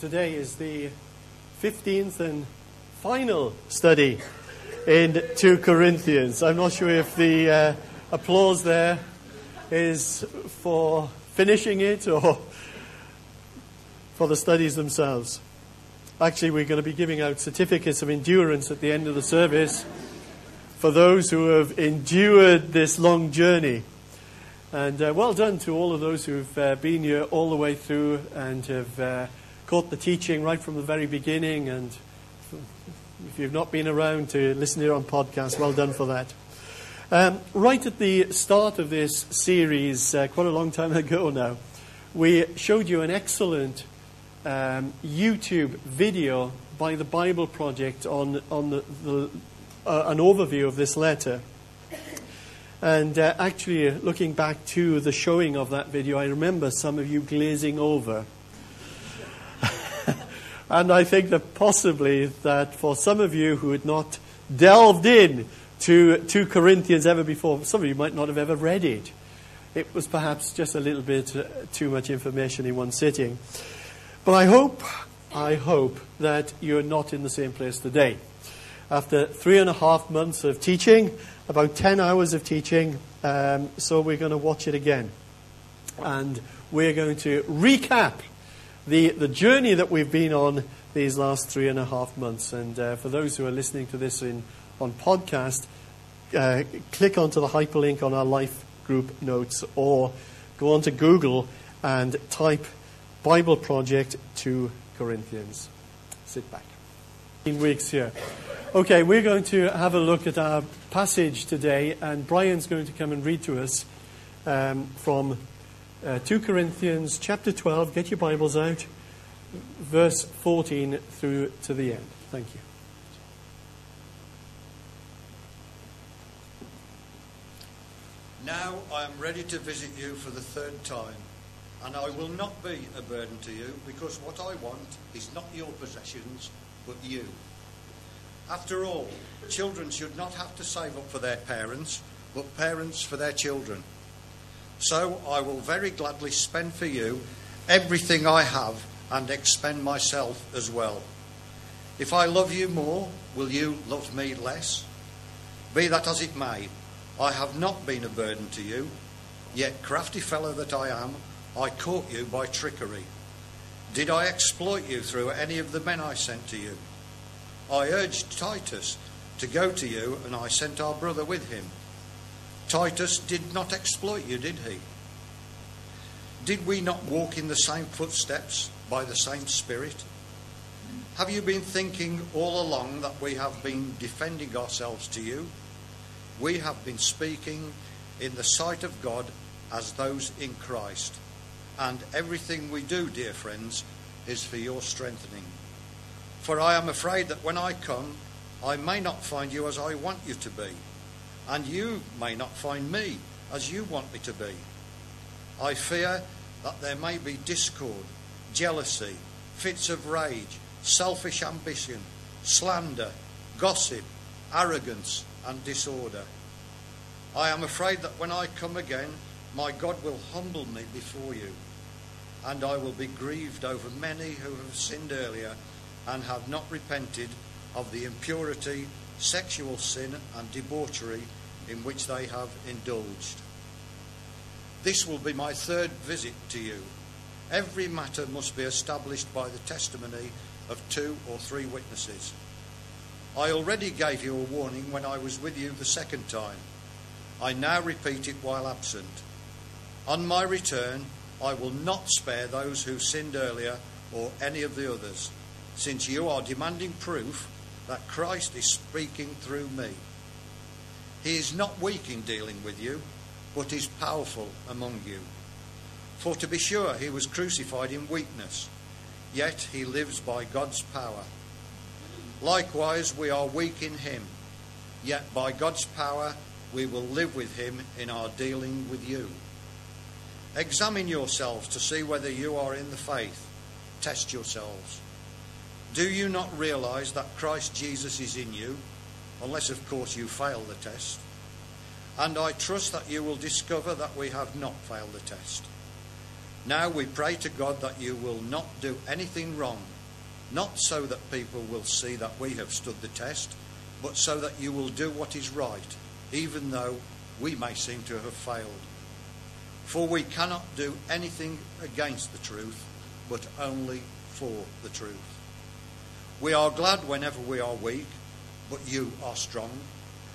Today is the 15th and final study in 2 Corinthians. I'm not sure if the applause there is for finishing it or for the studies themselves. Actually, we're going to be giving out certificates of endurance at the end of the service for those who have endured this long journey. And well done to all of those who've been here all the way through and have caught the teaching right from the very beginning, and if you've not been around to listen here on podcast, well done for that. Right at the start of this series, quite a long time ago now, we showed you an excellent YouTube video by the Bible Project on an overview of this letter. And actually, looking back to the showing of that video, I remember some of you glazing over. And I think that possibly that for some of you who had not delved in to 2 Corinthians ever before, some of you might not have ever read it. It was perhaps just a little bit too much information in one sitting. But I hope that you're not in the same place today. After 3.5 months of teaching, about 10 hours of teaching, so we're going to watch it again. And we're going to recap the journey that we've been on these last 3.5 months. And for those who are listening to this on podcast, click onto the hyperlink on our Life Group notes, or go onto Google and type Bible Project 2 Corinthians. Sit back. 8 weeks here. Okay, we're going to have a look at our passage today, and Brian's going to come and read to us from 2 Corinthians chapter 12, get your Bibles out, verse 14 through to the end. Thank you. Now I am ready to visit you for the third time, and I will not be a burden to you, because what I want is not your possessions, but you. After all, children should not have to save up for their parents, but parents for their children. So I will very gladly spend for you everything I have and expend myself as well. If I love you more, will you love me less? Be that as it may, I have not been a burden to you, yet crafty fellow that I am, I caught you by trickery. Did I exploit you through any of the men I sent to you? I urged Titus to go to you, and I sent our brother with him. Titus did not exploit you, did he? Did we not walk in the same footsteps by the same Spirit? Have you been thinking all along that we have been defending ourselves to you? We have been speaking in the sight of God as those in Christ, and everything we do, dear friends, is for your strengthening. For I am afraid that when I come, I may not find you as I want you to be, and you may not find me as you want me to be. I fear that there may be discord, jealousy, fits of rage, selfish ambition, slander, gossip, arrogance, and disorder. I am afraid that when I come again, my God will humble me before you, and I will be grieved over many who have sinned earlier and have not repented of the impurity, sexual sin and debauchery in which they have indulged. This will be my third visit to you. Every matter must be established by the testimony of 2 or 3 witnesses. I already gave you a warning when I was with you the second time. I now repeat it while absent. On my return, I will not spare those who sinned earlier or any of the others, since you are demanding proof that Christ is speaking through me. He is not weak in dealing with you, but is powerful among you. For to be sure, he was crucified in weakness, yet he lives by God's power. Likewise, we are weak in him, yet by God's power we will live with him in our dealing with you. Examine yourselves to see whether you are in the faith. Test yourselves. Do you not realize that Christ Jesus is in you, unless of course you fail the test? And I trust that you will discover that we have not failed the test. Now we pray to God that you will not do anything wrong, not so that people will see that we have stood the test, but so that you will do what is right, even though we may seem to have failed. For we cannot do anything against the truth, but only for the truth. We are glad whenever we are weak, but you are strong,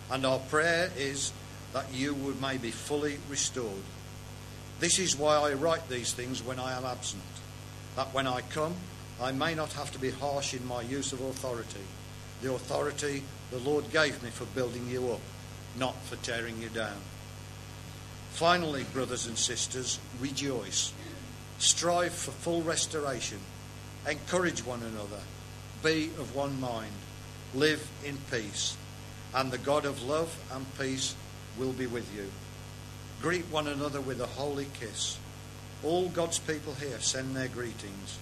and our prayer is that you may be fully restored. This is why I write these things when I am absent, that when I come, I may not have to be harsh in my use of authority, the authority the Lord gave me for building you up, not for tearing you down. Finally, brothers and sisters, rejoice. Strive for full restoration. Encourage one another. Be of one mind. Live in peace. And the God of love and peace will be with you. Greet one another with a holy kiss. All God's people here send their greetings.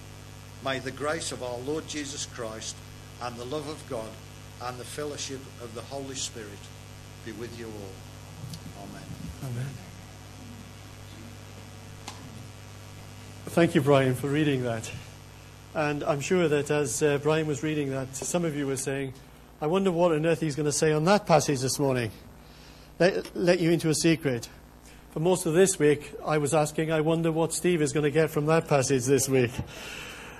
May the grace of our Lord Jesus Christ and the love of God and the fellowship of the Holy Spirit be with you all. Amen. Amen. Thank you, Brian, for reading that. And I'm sure that as Brian was reading that, some of you were saying, I wonder what on earth he's going to say on that passage this morning. Let you into a secret. For most of this week, I was asking, I wonder what Steve is going to get from that passage this week.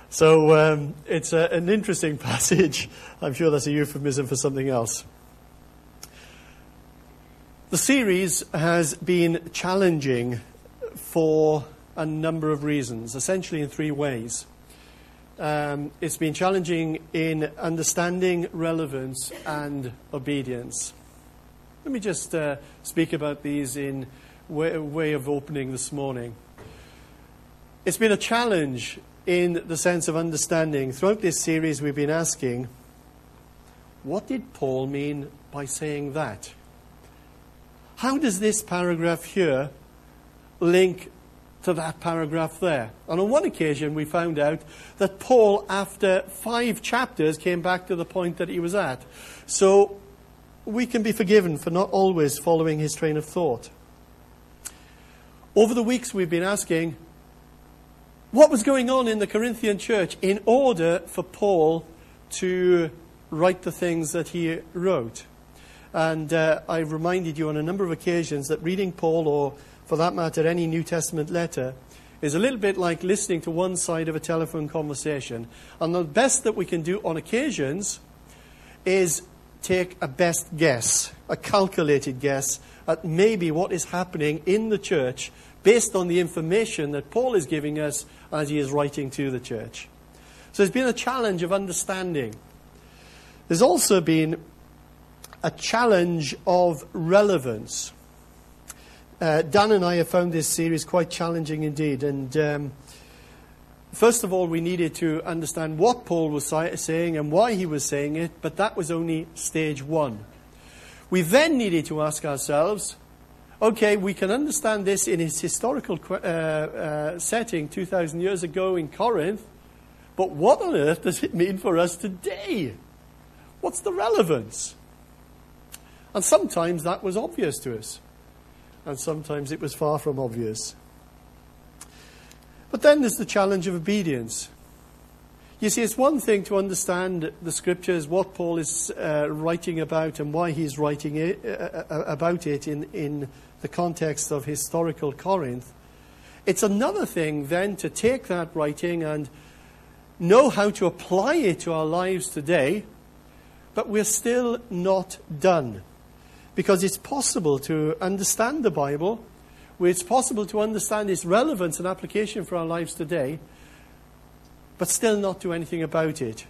So it's an interesting passage. I'm sure that's a euphemism for something else. The series has been challenging for a number of reasons, essentially in three ways. It's been challenging in understanding relevance and obedience. Let me just speak about these in way of opening this morning. It's been a challenge in the sense of understanding. Throughout this series we've been asking, what did Paul mean by saying that? How does this paragraph here link to that paragraph there? And on one occasion we found out that Paul, after 5 chapters, came back to the point that he was at. So we can be forgiven for not always following his train of thought. Over the weeks we've been asking, what was going on in the Corinthian church in order for Paul to write the things that he wrote? And I've reminded you on a number of occasions that reading Paul, or for that matter, any New Testament letter, is a little bit like listening to one side of a telephone conversation. And the best that we can do on occasions is take a best guess, a calculated guess, at maybe what is happening in the church based on the information that Paul is giving us as he is writing to the church. So there's been a challenge of understanding. There's also been a challenge of relevance. Dan and I have found this series quite challenging indeed. And first of all, we needed to understand what Paul was saying and why he was saying it, but that was only stage one. We then needed to ask ourselves, okay, we can understand this in its historical setting 2,000 years ago in Corinth, but what on earth does it mean for us today? What's the relevance? And sometimes that was obvious to us. And sometimes it was far from obvious. But then there's the challenge of obedience. You see, it's one thing to understand the scriptures, what Paul is writing about and why he's writing it, about it in the context of historical Corinth. It's another thing then to take that writing and know how to apply it to our lives today, but we're still not done. Because it's possible to understand the Bible, it's possible to understand its relevance and application for our lives today, but still not do anything about it.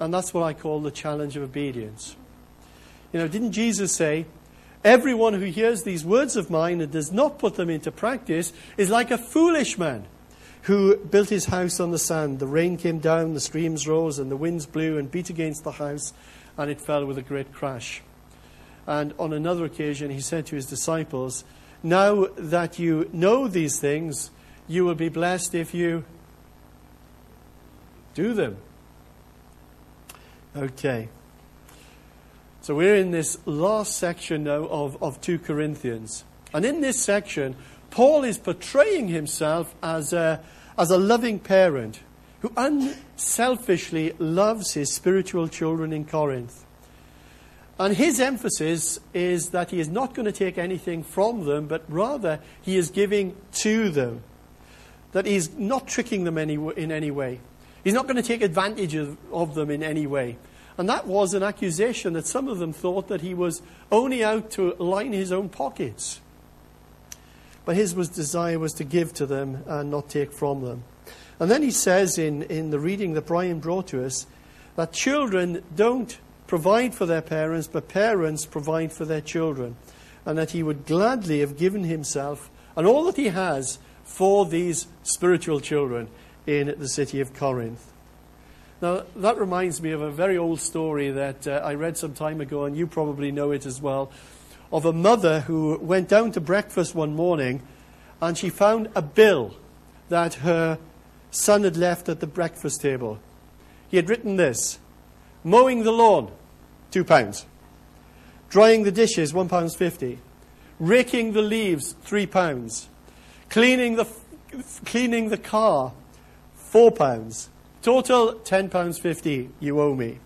And that's what I call the challenge of obedience. You know, didn't Jesus say, everyone who hears these words of mine and does not put them into practice is like a foolish man who built his house on the sand. The rain came down, the streams rose, and the winds blew and beat against the house, and it fell with a great crash. And on another occasion, he said to his disciples, now that you know these things, you will be blessed if you do them. Okay. So we're in this last section now of 2 Corinthians. And in this section, Paul is portraying himself as a loving parent who unselfishly loves his spiritual children in Corinth. And his emphasis is that he is not going to take anything from them, but rather he is giving to them. That he's not tricking them in any way. He's not going to take advantage of them in any way. And that was an accusation that some of them thought that he was only out to line his own pockets. But his desire was to give to them and not take from them. And then he says in the reading that Brian brought to us, that children don't provide for their parents, but parents provide for their children. And that he would gladly have given himself and all that he has for these spiritual children in the city of Corinth. Now, that reminds me of a very old story that I read some time ago, and you probably know it as well, of a mother who went down to breakfast one morning and she found a bill that her son had left at the breakfast table. He had written this: mowing the lawn, £2. Drying the dishes, £1.50. Raking the leaves, £3. Cleaning the car, £4. Total, £10.50, you owe me.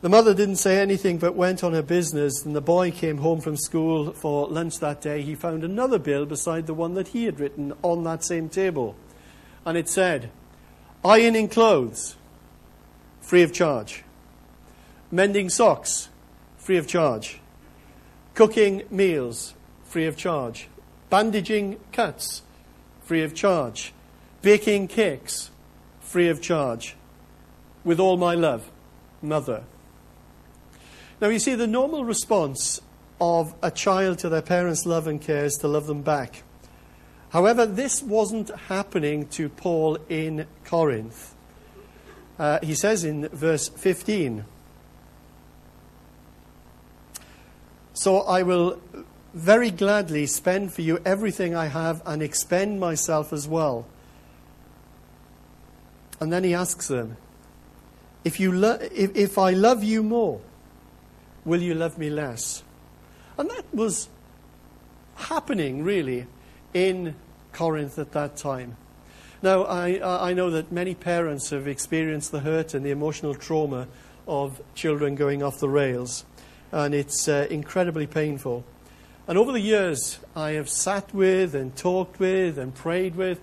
The mother didn't say anything but went on her business, and the boy came home from school for lunch that day. He found another bill beside the one that he had written on that same table. And it said, ironing clothes, free of charge. Mending socks, free of charge. Cooking meals, free of charge. Bandaging cuts, free of charge. Baking cakes, free of charge. With all my love, mother. Now you see, the normal response of a child to their parents' love and care is to love them back. However, this wasn't happening to Paul in Corinth. He says in verse 15, so I will very gladly spend for you everything I have and expend myself as well. And then he asks them, if I love you more, will you love me less? And that was happening really in Corinth at that time. Now, I know that many parents have experienced the hurt and the emotional trauma of children going off the rails, and it's incredibly painful. And over the years, I have sat with and talked with and prayed with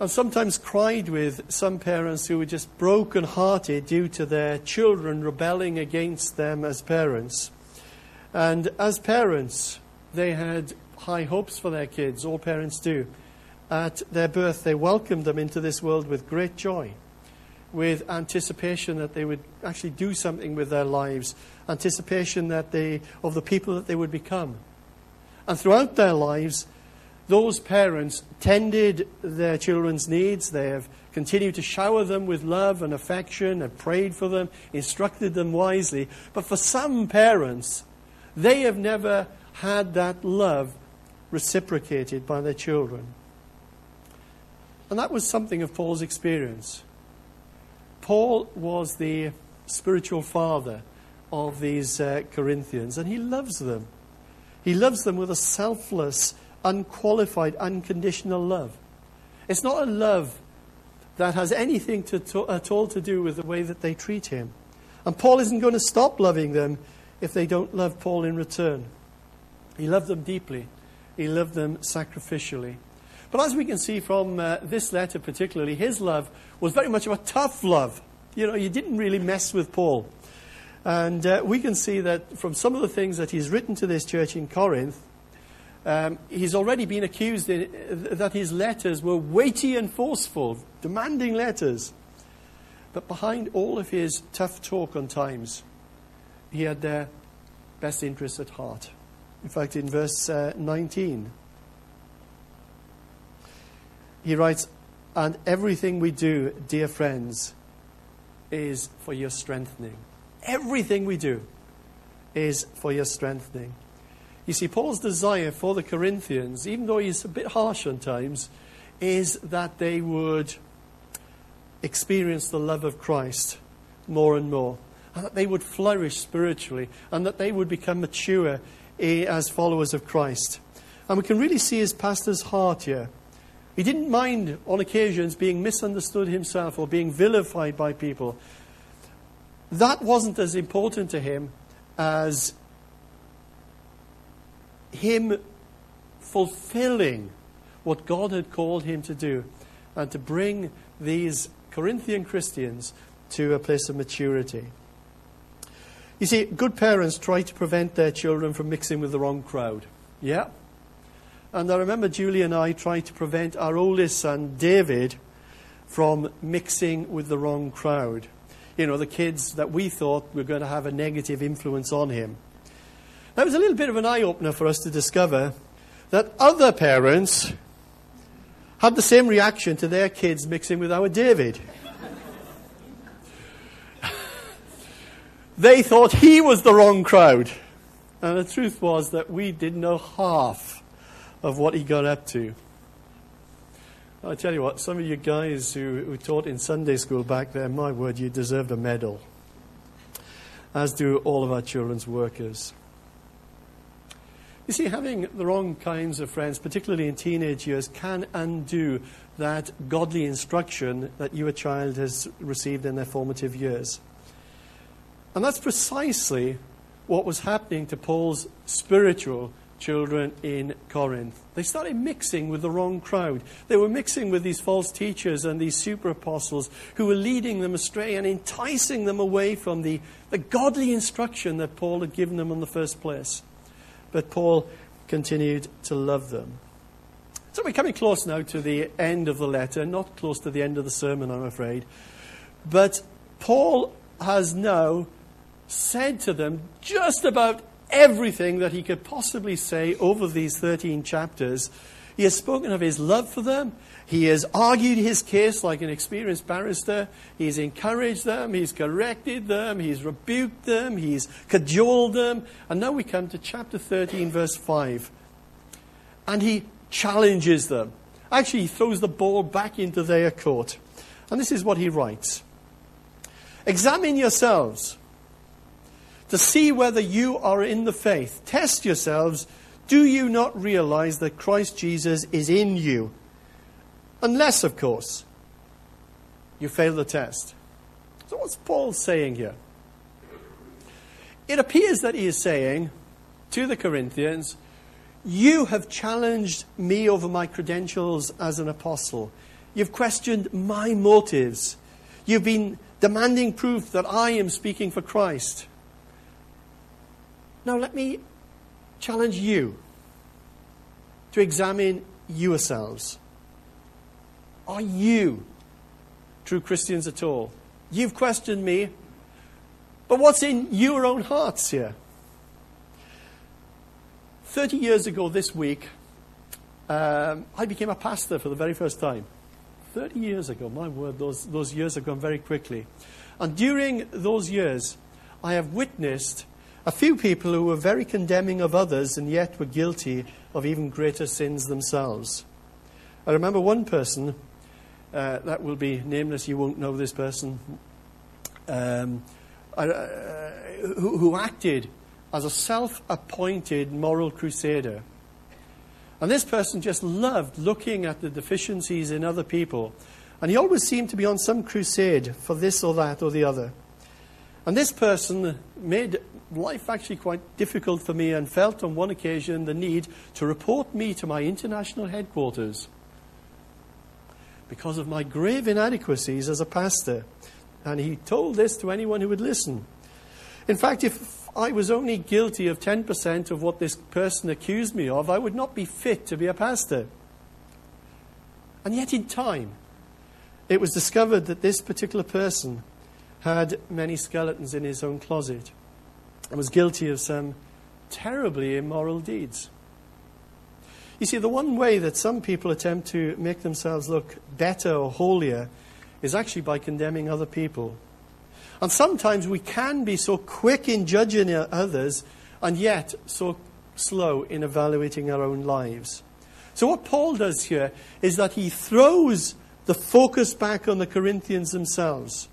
and sometimes cried with some parents who were just broken-hearted due to their children rebelling against them as parents. And as parents, they had high hopes for their kids, all parents do. At their birth, they welcomed them into this world with great joy, with anticipation that they would actually do something with their lives, anticipation that of the people that they would become. And throughout their lives, those parents tended their children's needs. They have continued to shower them with love and affection and prayed for them, instructed them wisely. But for some parents, they have never had that love reciprocated by their children. And that was something of Paul's experience. Paul was the spiritual father of these Corinthians, and he loves them. He loves them with a selfless, unqualified, unconditional love. It's not a love that has anything at all to do with the way that they treat him. And Paul isn't going to stop loving them if they don't love Paul in return. He loved them deeply. He loved them sacrificially. But as we can see from this letter particularly, his love was very much of a tough love. You know, you didn't really mess with Paul. And we can see that from some of the things that he's written to this church in Corinth, he's already been accused that his letters were weighty and forceful, demanding letters. But behind all of his tough talk on times, he had their best interests at heart. In fact, in verse 19, he writes, and everything we do, dear friends, is for your strengthening. Everything we do is for your strengthening. You see, Paul's desire for the Corinthians, even though he's a bit harsh on times, is that they would experience the love of Christ more and more, and that they would flourish spiritually, and that they would become mature as followers of Christ. And we can really see his pastor's heart here. He didn't mind, on occasions, being misunderstood himself or being vilified by people. That wasn't as important to him as him fulfilling what God had called him to do and to bring these Corinthian Christians to a place of maturity. You see, good parents try to prevent their children from mixing with the wrong crowd. Yeah? And I remember Julie and I tried to prevent our oldest son, David, from mixing with the wrong crowd. You know, the kids that we thought were going to have a negative influence on him. That was a little bit of an eye-opener for us to discover that other parents had the same reaction to their kids mixing with our David. They thought he was the wrong crowd. And the truth was that we didn't know half of what he got up to. I tell you what, some of you guys who taught in Sunday school back there, my word, you deserved a medal. As do all of our children's workers. You see, having the wrong kinds of friends, particularly in teenage years, can undo that godly instruction that your child has received in their formative years. And that's precisely what was happening to Paul's spiritual children in Corinth. They started mixing with the wrong crowd. They were mixing with these false teachers and these super apostles who were leading them astray and enticing them away from the godly instruction that Paul had given them in the first place. But Paul continued to love them. So we're coming close now to the end of the letter, not close to the end of the sermon, I'm afraid. But Paul has now said to them just about everything that he could possibly say over these 13 chapters. He has spoken of his love for them. He has argued his case like an experienced barrister. He's encouraged them. He's corrected them. He's rebuked them. He's cajoled them. And now we come to chapter 13, verse 5. And he challenges them. Actually, he throws the ball back into their court. And this is what he writes. Examine yourselves to see whether you are in the faith. Test yourselves. Do you not realize that Christ Jesus is in you? Unless, of course, you fail the test. So what's Paul saying here? It appears that he is saying to the Corinthians, you have challenged me over my credentials as an apostle. You've questioned my motives. You've been demanding proof that I am speaking for Christ. Now let me challenge you to examine yourselves. Are you true Christians at all? You've questioned me, but what's in your own hearts here? 30 years ago this week, I became a pastor for the very first time. 30 years ago, my word, those years have gone very quickly. And during those years, I have witnessed a few people who were very condemning of others and yet were guilty of even greater sins themselves. I remember one person, that will be nameless, you won't know this person, who acted as a self-appointed moral crusader. And this person just loved looking at the deficiencies in other people. And he always seemed to be on some crusade for this or that or the other. And this person made life actually quite difficult for me and felt on one occasion the need to report me to my international headquarters because of my grave inadequacies as a pastor. And he told this to anyone who would listen. In fact, if I was only guilty of 10% of what this person accused me of, I would not be fit to be a pastor. And yet in time, it was discovered that this particular person had many skeletons in his own closet and was guilty of some terribly immoral deeds. You see, the one way that some people attempt to make themselves look better or holier is actually by condemning other people. And sometimes we can be so quick in judging others and yet so slow in evaluating our own lives. So what Paul does here is that he throws the focus back on the Corinthians themselves.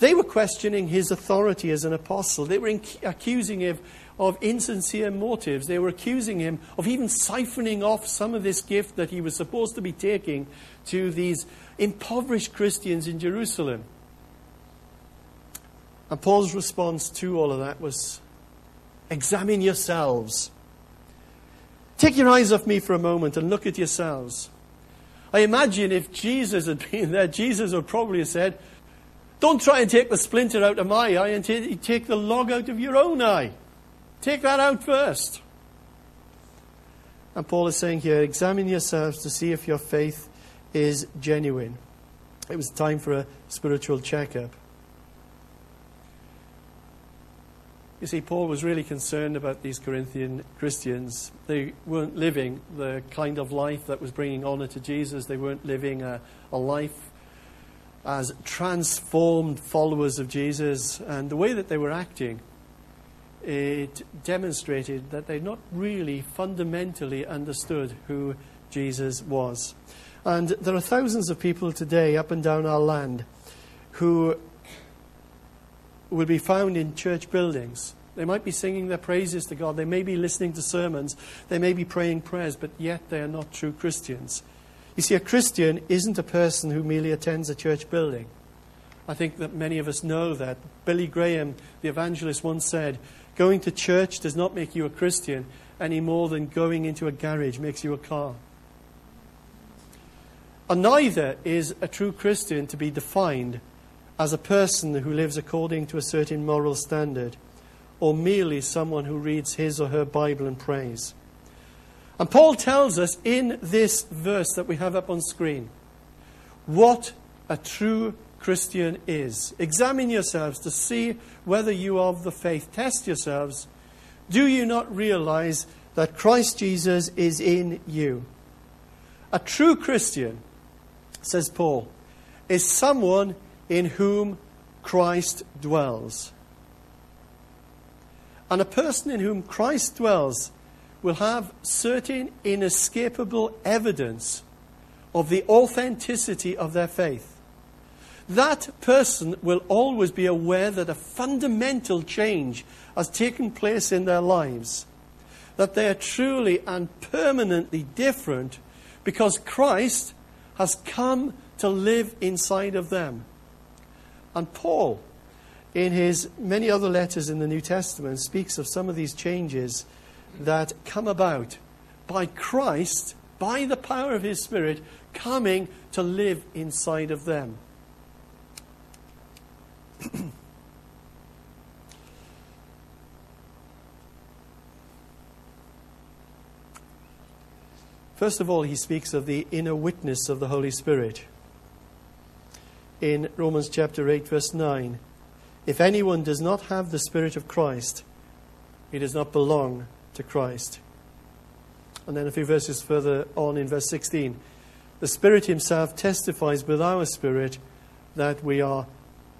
They were questioning his authority as an apostle. They were accusing him of insincere motives. They were accusing him of even siphoning off some of this gift that he was supposed to be taking to these impoverished Christians in Jerusalem. And Paul's response to all of that was, examine yourselves. Take your eyes off me for a moment and look at yourselves. I imagine if Jesus had been there, Jesus would probably have said, don't try and take the splinter out of my eye and take the log out of your own eye. Take that out first. And Paul is saying here, examine yourselves to see if your faith is genuine. It was time for a spiritual checkup. You see, Paul was really concerned about these Corinthian Christians. They weren't living the kind of life that was bringing honor to Jesus. They weren't living a life as transformed followers of Jesus. And the way that they were acting, it demonstrated that they'd not really fundamentally understood who Jesus was. And there are thousands of people today up and down our land who will be found in church buildings. They might be singing their praises to God. They may be listening to sermons. They may be praying prayers, but yet they are not true Christians. You see, a Christian isn't a person who merely attends a church building. I think that many of us know that. Billy Graham, the evangelist, once said, going to church does not make you a Christian any more than going into a garage makes you a car. And neither is a true Christian to be defined as a person who lives according to a certain moral standard, or merely someone who reads his or her Bible and prays. And Paul tells us in this verse that we have up on screen what a true Christian is. Examine yourselves to see whether you are of the faith. Test yourselves. Do you not realize that Christ Jesus is in you? A true Christian, says Paul, is someone in whom Christ dwells. And a person in whom Christ dwells will have certain inescapable evidence of the authenticity of their faith. That person will always be aware that a fundamental change has taken place in their lives, that they are truly and permanently different because Christ has come to live inside of them. And Paul, in his many other letters in the New Testament, speaks of some of these changes that come about by Christ, by the power of his Spirit, coming to live inside of them. First of all, he speaks of the inner witness of the Holy Spirit. In Romans chapter 8, verse 9, if anyone does not have the Spirit of Christ, he does not belong to Christ. And then a few verses further on in verse 16, the Spirit himself testifies with our spirit that we are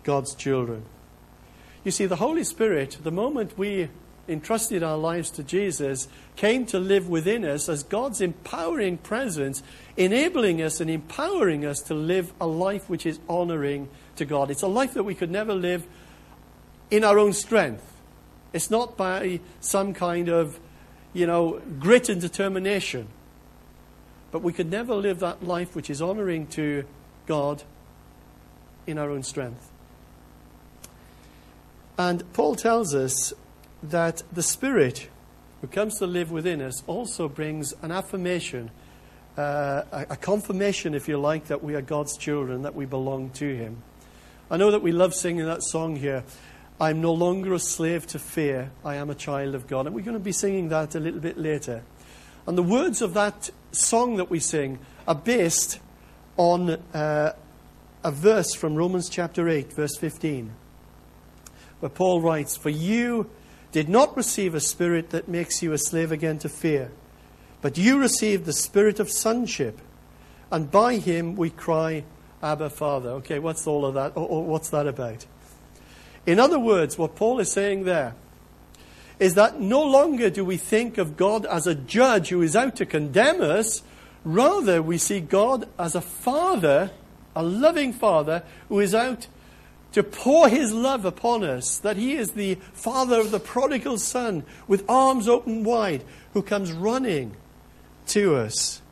God's children. You see, the Holy Spirit, the moment we entrusted our lives to Jesus, came to live within us as God's empowering presence, enabling us and empowering us to live a life which is honoring to God. It's a life that we could never live in our own strength. It's not by some kind of, grit and determination. But we could never live that life which is honoring to God in our own strength. And Paul tells us that the Spirit who comes to live within us also brings an affirmation, a confirmation, if you like, that we are God's children, that we belong to him. I know that we love singing that song here, I'm no longer a slave to fear, I am a child of God. And we're going to be singing that a little bit later. And the words of that song that we sing are based on a verse from Romans chapter 8, verse 15, where Paul writes, for you did not receive a spirit that makes you a slave again to fear, but you received the spirit of sonship, and by him we cry, Abba, Father. Okay, what's all of that? Or what's that about? In other words, what Paul is saying there is that no longer do we think of God as a judge who is out to condemn us. Rather, we see God as a father, a loving father, who is out to pour his love upon us, that he is the father of the prodigal son with arms open wide who comes running to us.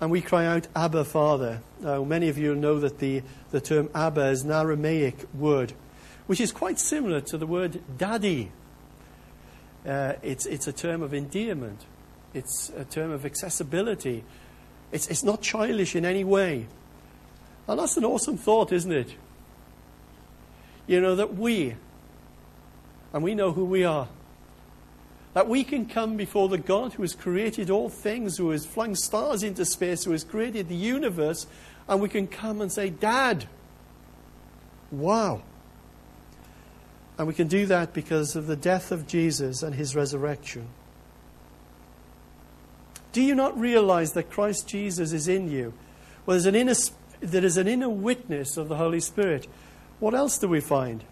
And we cry out, Abba, Father. Now, many of you know that the term Abba is an Aramaic word, which is quite similar to the word daddy. It's a term of endearment. It's a term of accessibility. It's not childish in any way. And that's an awesome thought, isn't it? You know, that we know who we are, that we can come before the God who has created all things, who has flung stars into space, who has created the universe, and we can come and say, Dad, wow. And we can do that because of the death of Jesus and his resurrection. Do you not realize that Christ Jesus is in you? Well, there is an inner witness of the Holy Spirit. What else do we find?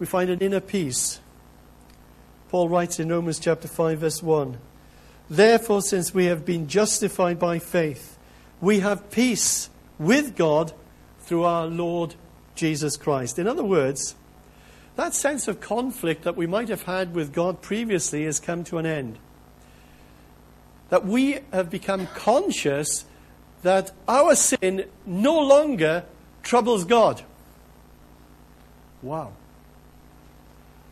We find an inner peace. Paul writes in Romans chapter 5, verse 1, "Therefore, since we have been justified by faith, we have peace with God through our Lord Jesus Christ." In other words, that sense of conflict that we might have had with God previously has come to an end. That we have become conscious that our sin no longer troubles God. Wow.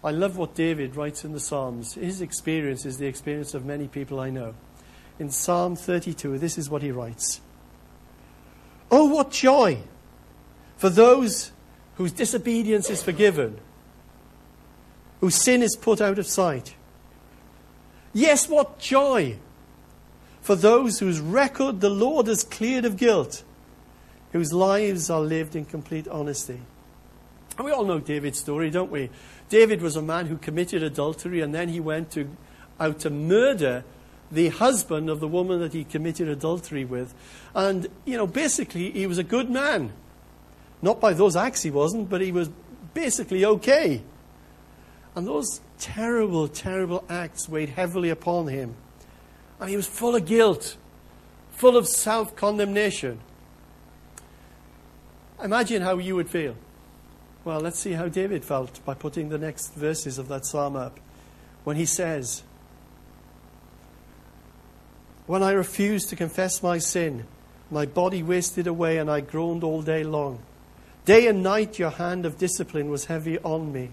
I love what David writes in the Psalms. His experience is the experience of many people I know. In Psalm 32, this is what he writes. "Oh, what joy for those whose disobedience is forgiven, whose sin is put out of sight. Yes, what joy for those whose record the Lord has cleared of guilt, whose lives are lived in complete honesty." And we all know David's story, don't we? David was a man who committed adultery, and then he went out to murder the husband of the woman that he committed adultery with. And, you know, basically he was a good man. Not by those acts he wasn't, but he was basically okay. And those terrible, terrible acts weighed heavily upon him. And he was full of guilt, full of self-condemnation. Imagine how you would feel. Well, let's see how David felt by putting the next verses of that psalm up, when he says, "When I refused to confess my sin, my body wasted away and I groaned all day long. Day and night your hand of discipline was heavy on me.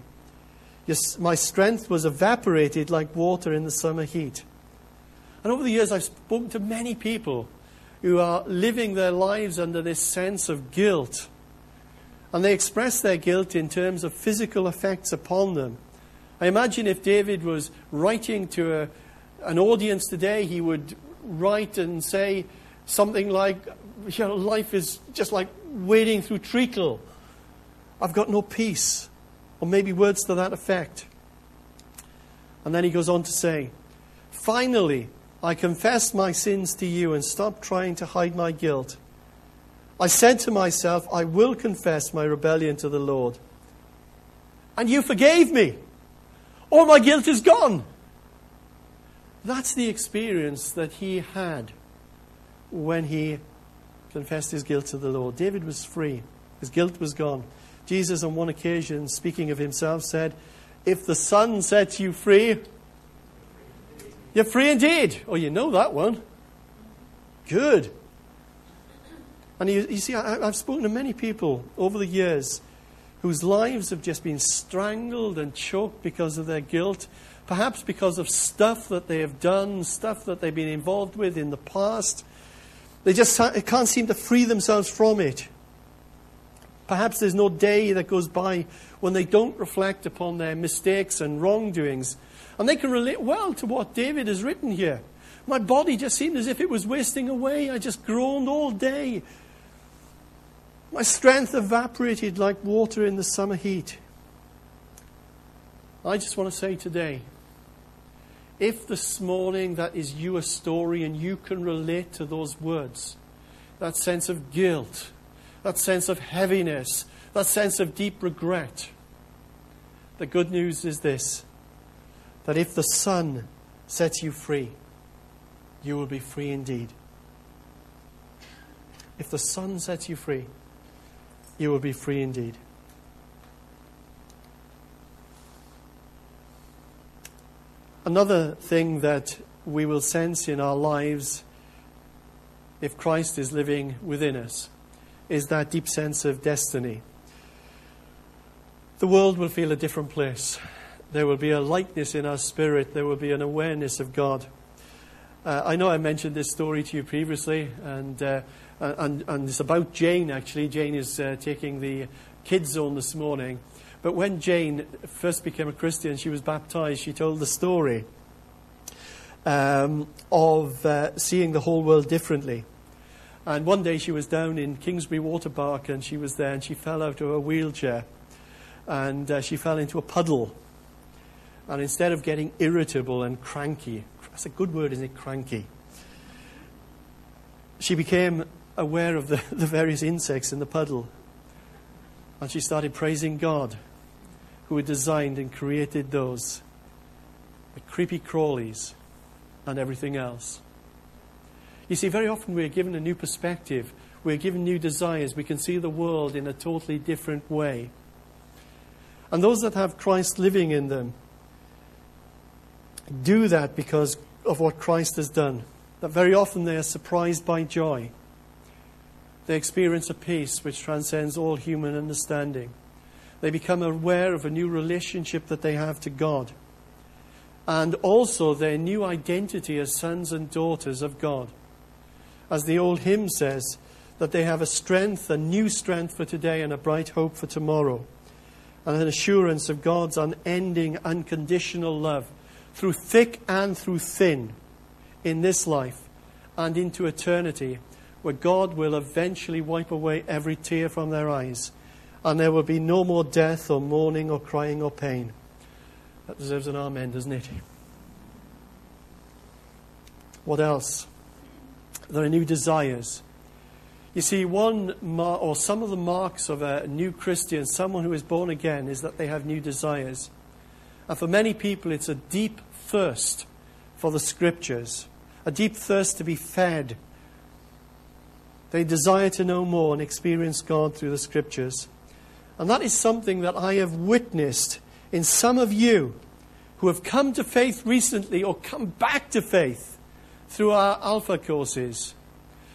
My strength was evaporated like water in the summer heat." And over the years I've spoken to many people who are living their lives under this sense of guilt. And they express their guilt in terms of physical effects upon them. I imagine if David was writing to an audience today, he would write and say something like, you know, life is just like wading through treacle. I've got no peace. Or maybe words to that effect. And then he goes on to say, "Finally, I confessed my sins to you and stopped trying to hide my guilt. I said to myself, I will confess my rebellion to the Lord. And you forgave me. All my guilt is gone." That's the experience that he had when he confessed his guilt to the Lord. David was free. His guilt was gone. Jesus, on one occasion, speaking of himself, said, "If the Son sets you free, you're free indeed." Oh, you know that one. Good. And you see, I've spoken to many people over the years whose lives have just been strangled and choked because of their guilt, perhaps because of stuff that they have done, stuff that they've been involved with in the past. They just can't seem to free themselves from it. Perhaps there's no day that goes by when they don't reflect upon their mistakes and wrongdoings. And they can relate well to what David has written here. "My body just seemed as if it was wasting away. I just groaned all day. My strength evaporated like water in the summer heat." I just want to say today, if this morning that is you a story and you can relate to those words, that sense of guilt, that sense of heaviness, that sense of deep regret, the good news is this, that if the Son sets you free, you will be free indeed. If the Son sets you free. you will be free indeed. Another thing that we will sense in our lives if Christ is living within us is that deep sense of destiny. The world will feel a different place. There will be a lightness in our spirit. There will be an awareness of God. I know I mentioned this story to you previously, and it's about Jane, actually. Jane is taking the kids' zone this morning. But when Jane first became a Christian, she was baptized. She told the story of seeing the whole world differently. And one day she was down in Kingsbury Water Park, and she was there, and she fell out of her wheelchair. And she fell into a puddle. And instead of getting irritable and cranky — that's a good word, isn't it, cranky — she became aware of the various insects in the puddle. And she started praising God, who had designed and created those, the creepy crawlies and everything else. You see, very often we're given a new perspective. We're given new desires. We can see the world in a totally different way. And those that have Christ living in them do that because of what Christ has done. That very often they are surprised by joy. They experience a peace which transcends all human understanding. They become aware of a new relationship that they have to God, and also their new identity as sons and daughters of God. As the old hymn says, that they have a strength, a new strength for today, and a bright hope for tomorrow, and an assurance of God's unending, unconditional love through thick and through thin, in this life and into eternity, where God will eventually wipe away every tear from their eyes, and there will be no more death or mourning or crying or pain. That deserves an amen, doesn't it? What else? There are new desires. You see, some of the marks of a new Christian, someone who is born again, is that they have new desires. And for many people, it's a deep thirst for the Scriptures, a deep thirst to be fed. They desire to know more and experience God through the Scriptures. And that is something that I have witnessed in some of you who have come to faith recently, or come back to faith through our Alpha courses.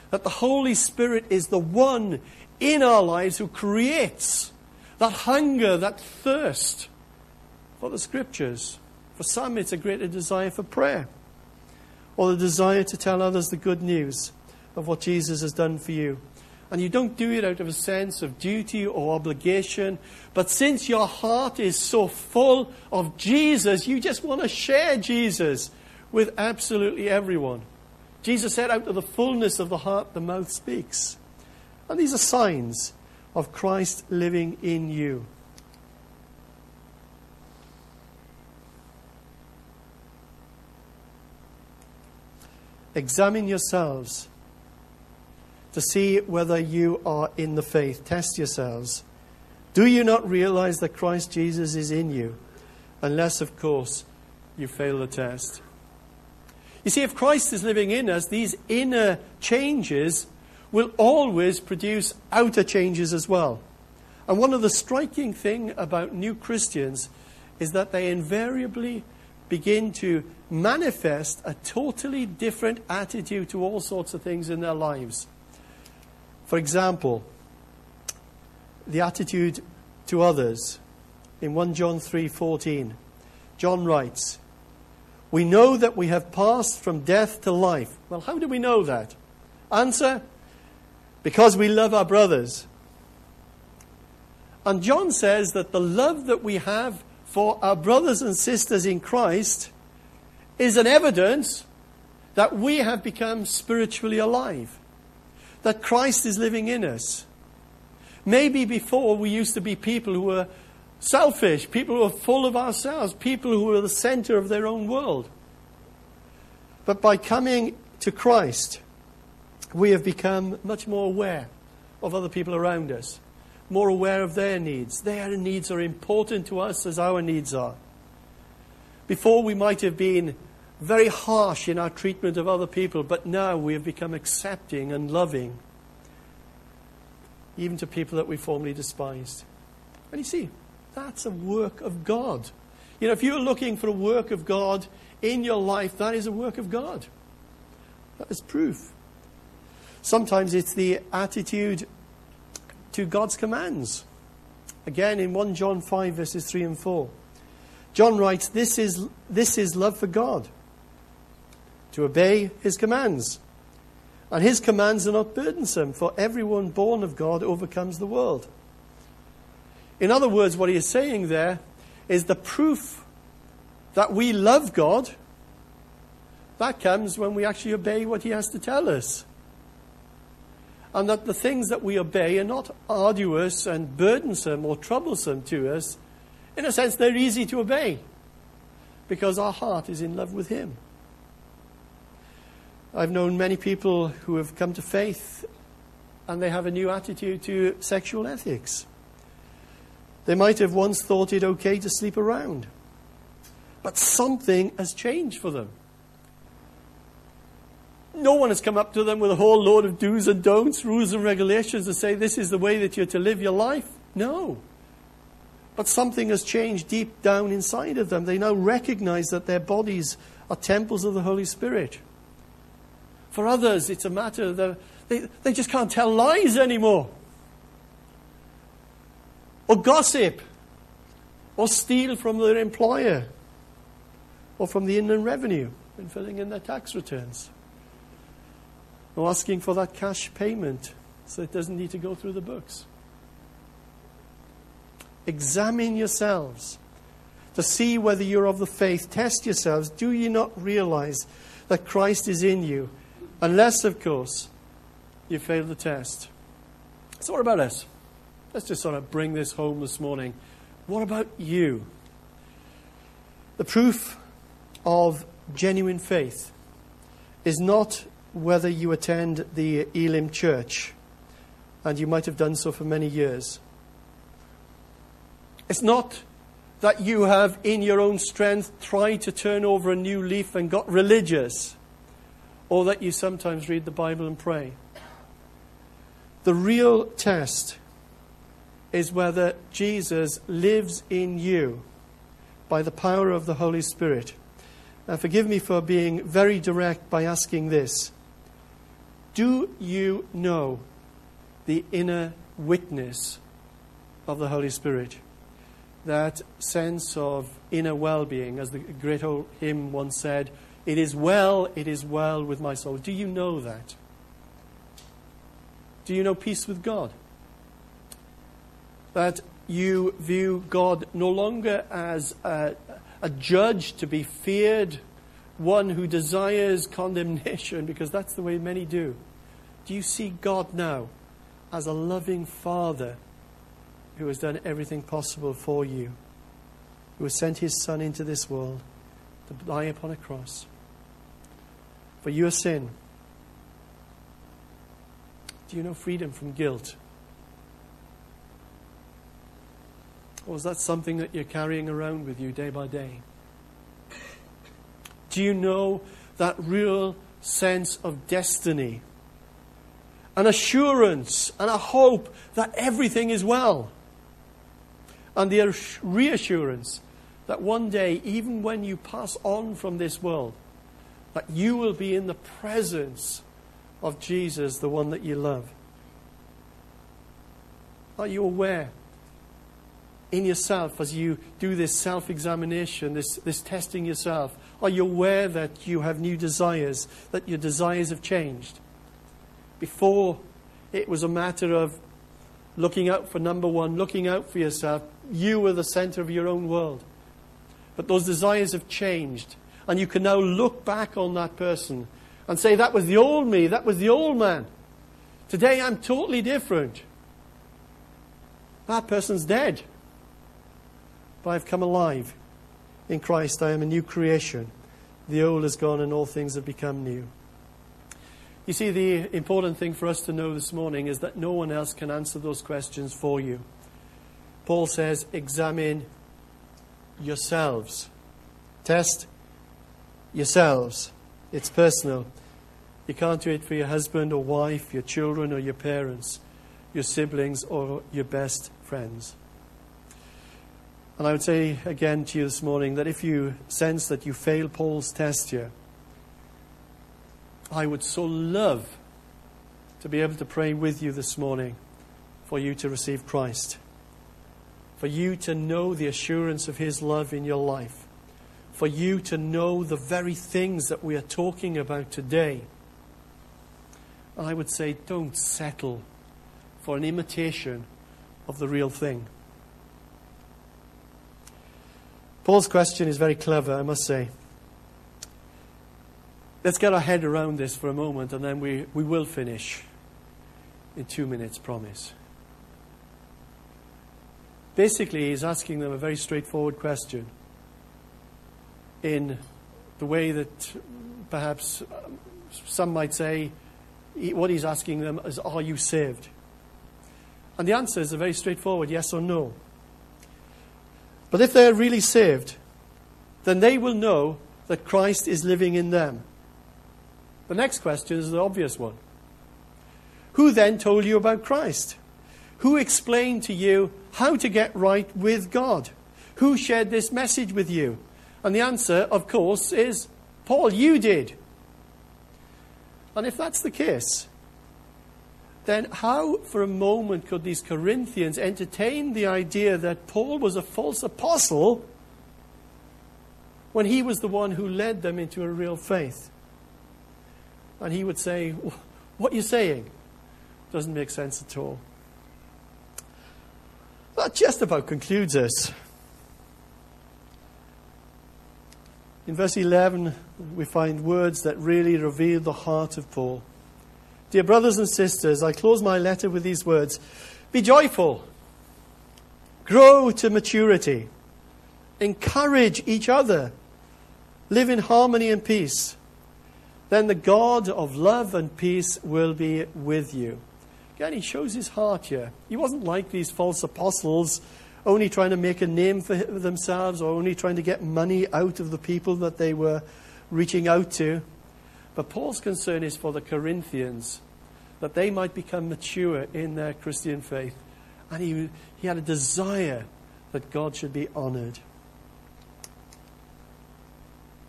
That the Holy Spirit is the one in our lives who creates that hunger, that thirst for the Scriptures. For some, it's a greater desire for prayer, or the desire to tell others the good news of what Jesus has done for you. And you don't do it out of a sense of duty or obligation, but since your heart is so full of Jesus, you just want to share Jesus with absolutely everyone. Jesus said, out of the fullness of the heart, the mouth speaks. And these are signs of Christ living in you. Examine yourselves to see whether you are in the faith. Test yourselves. Do you not realize that Christ Jesus is in you? Unless, of course, you fail the test. You see, if Christ is living in us, these inner changes will always produce outer changes as well. And one of the striking things about new Christians is that they invariably begin to manifest a totally different attitude to all sorts of things in their lives. For example, the attitude to others. In 1 John 3:14, John writes, "We know that we have passed from death to life." Well, how do we know that? Answer, because we love our brothers. And John says that the love that we have for our brothers and sisters in Christ is an evidence that we have become spiritually alive, that Christ is living in us. Maybe before we used to be people who were selfish, people who were full of ourselves, people who were the center of their own world. But by coming to Christ, we have become much more aware of other people around us, more aware of their needs. Their needs are important to us as our needs are. Before, we might have been very harsh in our treatment of other people, but now we have become accepting and loving. even to people that we formerly despised. And you see, that's a work of God. You know, if you're looking for a work of God in your life, that is a work of God. That is proof. Sometimes it's the attitude to God's commands. Again, in 1 John 5, verses 3 and 4. John writes, this is love for God, to obey his commands. And his commands are not burdensome, for everyone born of God overcomes the world. In other words, what he is saying there is the proof that we love God, that comes when we actually obey what he has to tell us. And that the things that we obey are not arduous and burdensome or troublesome to us. In a sense, they're easy to obey because our heart is in love with him. I've known many people who have come to faith and they have a new attitude to sexual ethics. They might have once thought it okay to sleep around, but something has changed for them. No one has come up to them with a whole load of do's and don'ts, rules and regulations to say this is the way that you're to live your life. No. But something has changed deep down inside of them. They now recognize that their bodies are temples of the Holy Spirit. For others, it's a matter that they just can't tell lies anymore. Or gossip. Or steal from their employer. Or from the Inland Revenue when filling in their tax returns. Or asking for that cash payment so it doesn't need to go through the books. Examine yourselves to see whether you're of the faith. Test yourselves. Do you not realize that Christ is in you? Unless, of course, you fail the test. So what about us? Let's just sort of bring this home this morning. What about you? The proof of genuine faith is not whether you attend the Elim Church, and you might have done so for many years. It's not that you have, in your own strength, tried to turn over a new leaf and got religious, or that you sometimes read the Bible and pray. The real test is whether Jesus lives in you by the power of the Holy Spirit. Now, forgive me for being very direct by asking this. Do you know the inner witness of the Holy Spirit? That sense of inner well-being, as the great old hymn once said, it is well with my soul. Do you know that? Do you know peace with God? That you view God no longer as a judge to be feared, one who desires condemnation, because that's the way many do. Do you see God now as a loving Father who has done everything possible for you, who has sent his Son into this world to die upon a cross for your sin? Do you know freedom from guilt? Or is that something that you're carrying around with you day by day? Do you know that real sense of destiny? An assurance and a hope that everything is well. And the reassurance that one day, even when you pass on from this world, that you will be in the presence of Jesus, the one that you love. Are you aware in yourself, as you do this self-examination, this testing yourself, are you aware that you have new desires, that your desires have changed? Before, it was a matter of looking out for number one, looking out for yourself. You were the center of your own world. But those desires have changed. And you can now look back on that person and say, that was the old me, that was the old man. Today I'm totally different. That person's dead. But I've come alive. In Christ I am a new creation. The old is gone and all things have become new. You see, the important thing for us to know this morning is that no one else can answer those questions for you. Paul says, examine yourselves. Test yourselves. It's personal. You can't do it for your husband or wife, your children or your parents. your siblings, or your best friends. And I would say again to you this morning that if you sense that you fail Paul's test here, I would so love to be able to pray with you this morning for you to receive Christ, for you to know the assurance of his love in your life, for you to know the very things that we are talking about today. And I would say, don't settle for an imitation of the real thing. Paul's question is very clever, I must say. Let's get our head around this for a moment, and then we will finish in 2 minutes, promise. Basically, he's asking them a very straightforward question in the way that perhaps some might say what he's asking them is, are you saved? And the answer is a very straightforward yes or no. But if they're really saved, then they will know that Christ is living in them. The next question is the obvious one. Who then told you about Christ? Who explained to you how to get right with God? Who shared this message with you? And the answer, of course, is, Paul, you did. And if that's the case, then how for a moment could these Corinthians entertain the idea that Paul was a false apostle when he was the one who led them into a real faith? And he would say, what you're saying doesn't make sense at all. That just about concludes us. In verse 11, we find words that really reveal the heart of Paul. Dear brothers and sisters, I close my letter with these words. Be joyful. Grow to maturity. Encourage each other. Live in harmony and peace. Then the God of love and peace will be with you. Again, he shows his heart here. He wasn't like these false apostles, only trying to make a name for themselves, or only trying to get money out of the people that they were reaching out to. But Paul's concern is for the Corinthians, that they might become mature in their Christian faith. And he had a desire that God should be honored.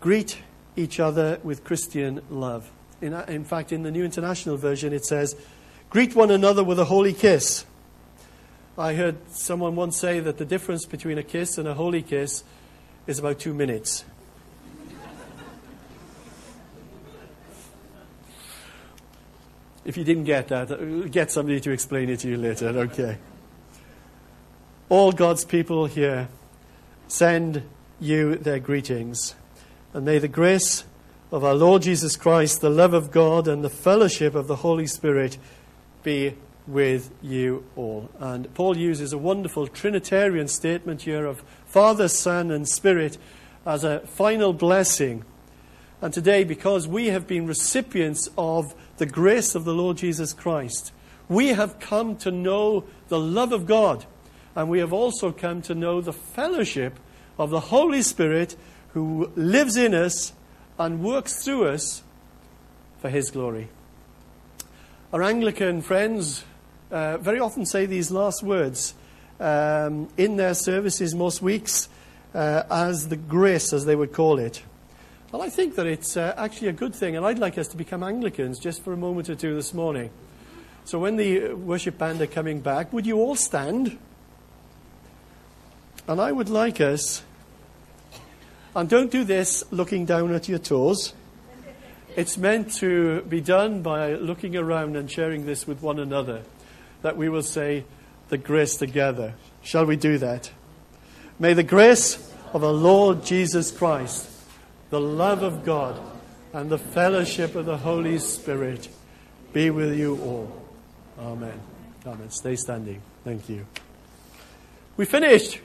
Greet each other with Christian love. In fact, in the New International Version, it says, greet one another with a holy kiss. I heard someone once say that the difference between a kiss and a holy kiss is about 2 minutes. If you didn't get that, get somebody to explain it to you later. Okay. All God's people here send you their greetings. And may the grace of our Lord Jesus Christ, the love of God, and the fellowship of the Holy Spirit be with you all. And Paul uses a wonderful Trinitarian statement here of Father, Son, and Spirit as a final blessing. And today, because we have been recipients of the grace of the Lord Jesus Christ, we have come to know the love of God, and we have also come to know the fellowship of the Holy Spirit, who lives in us and works through us for his glory. Our Anglican friends very often say these last words in their services most weeks as the grace, as they would call it. Well, I think that it's actually a good thing, and I'd like us to become Anglicans just for a moment or two this morning. So when the worship band are coming back, would you all stand? And I would like us, and don't do this looking down at your toes. It's meant to be done by looking around and sharing this with one another, that we will say the grace together. Shall we do that? May the grace of our Lord Jesus Christ, the love of God, and the fellowship of the Holy Spirit be with you all. Amen. Amen. Stay standing. Thank you. We finished.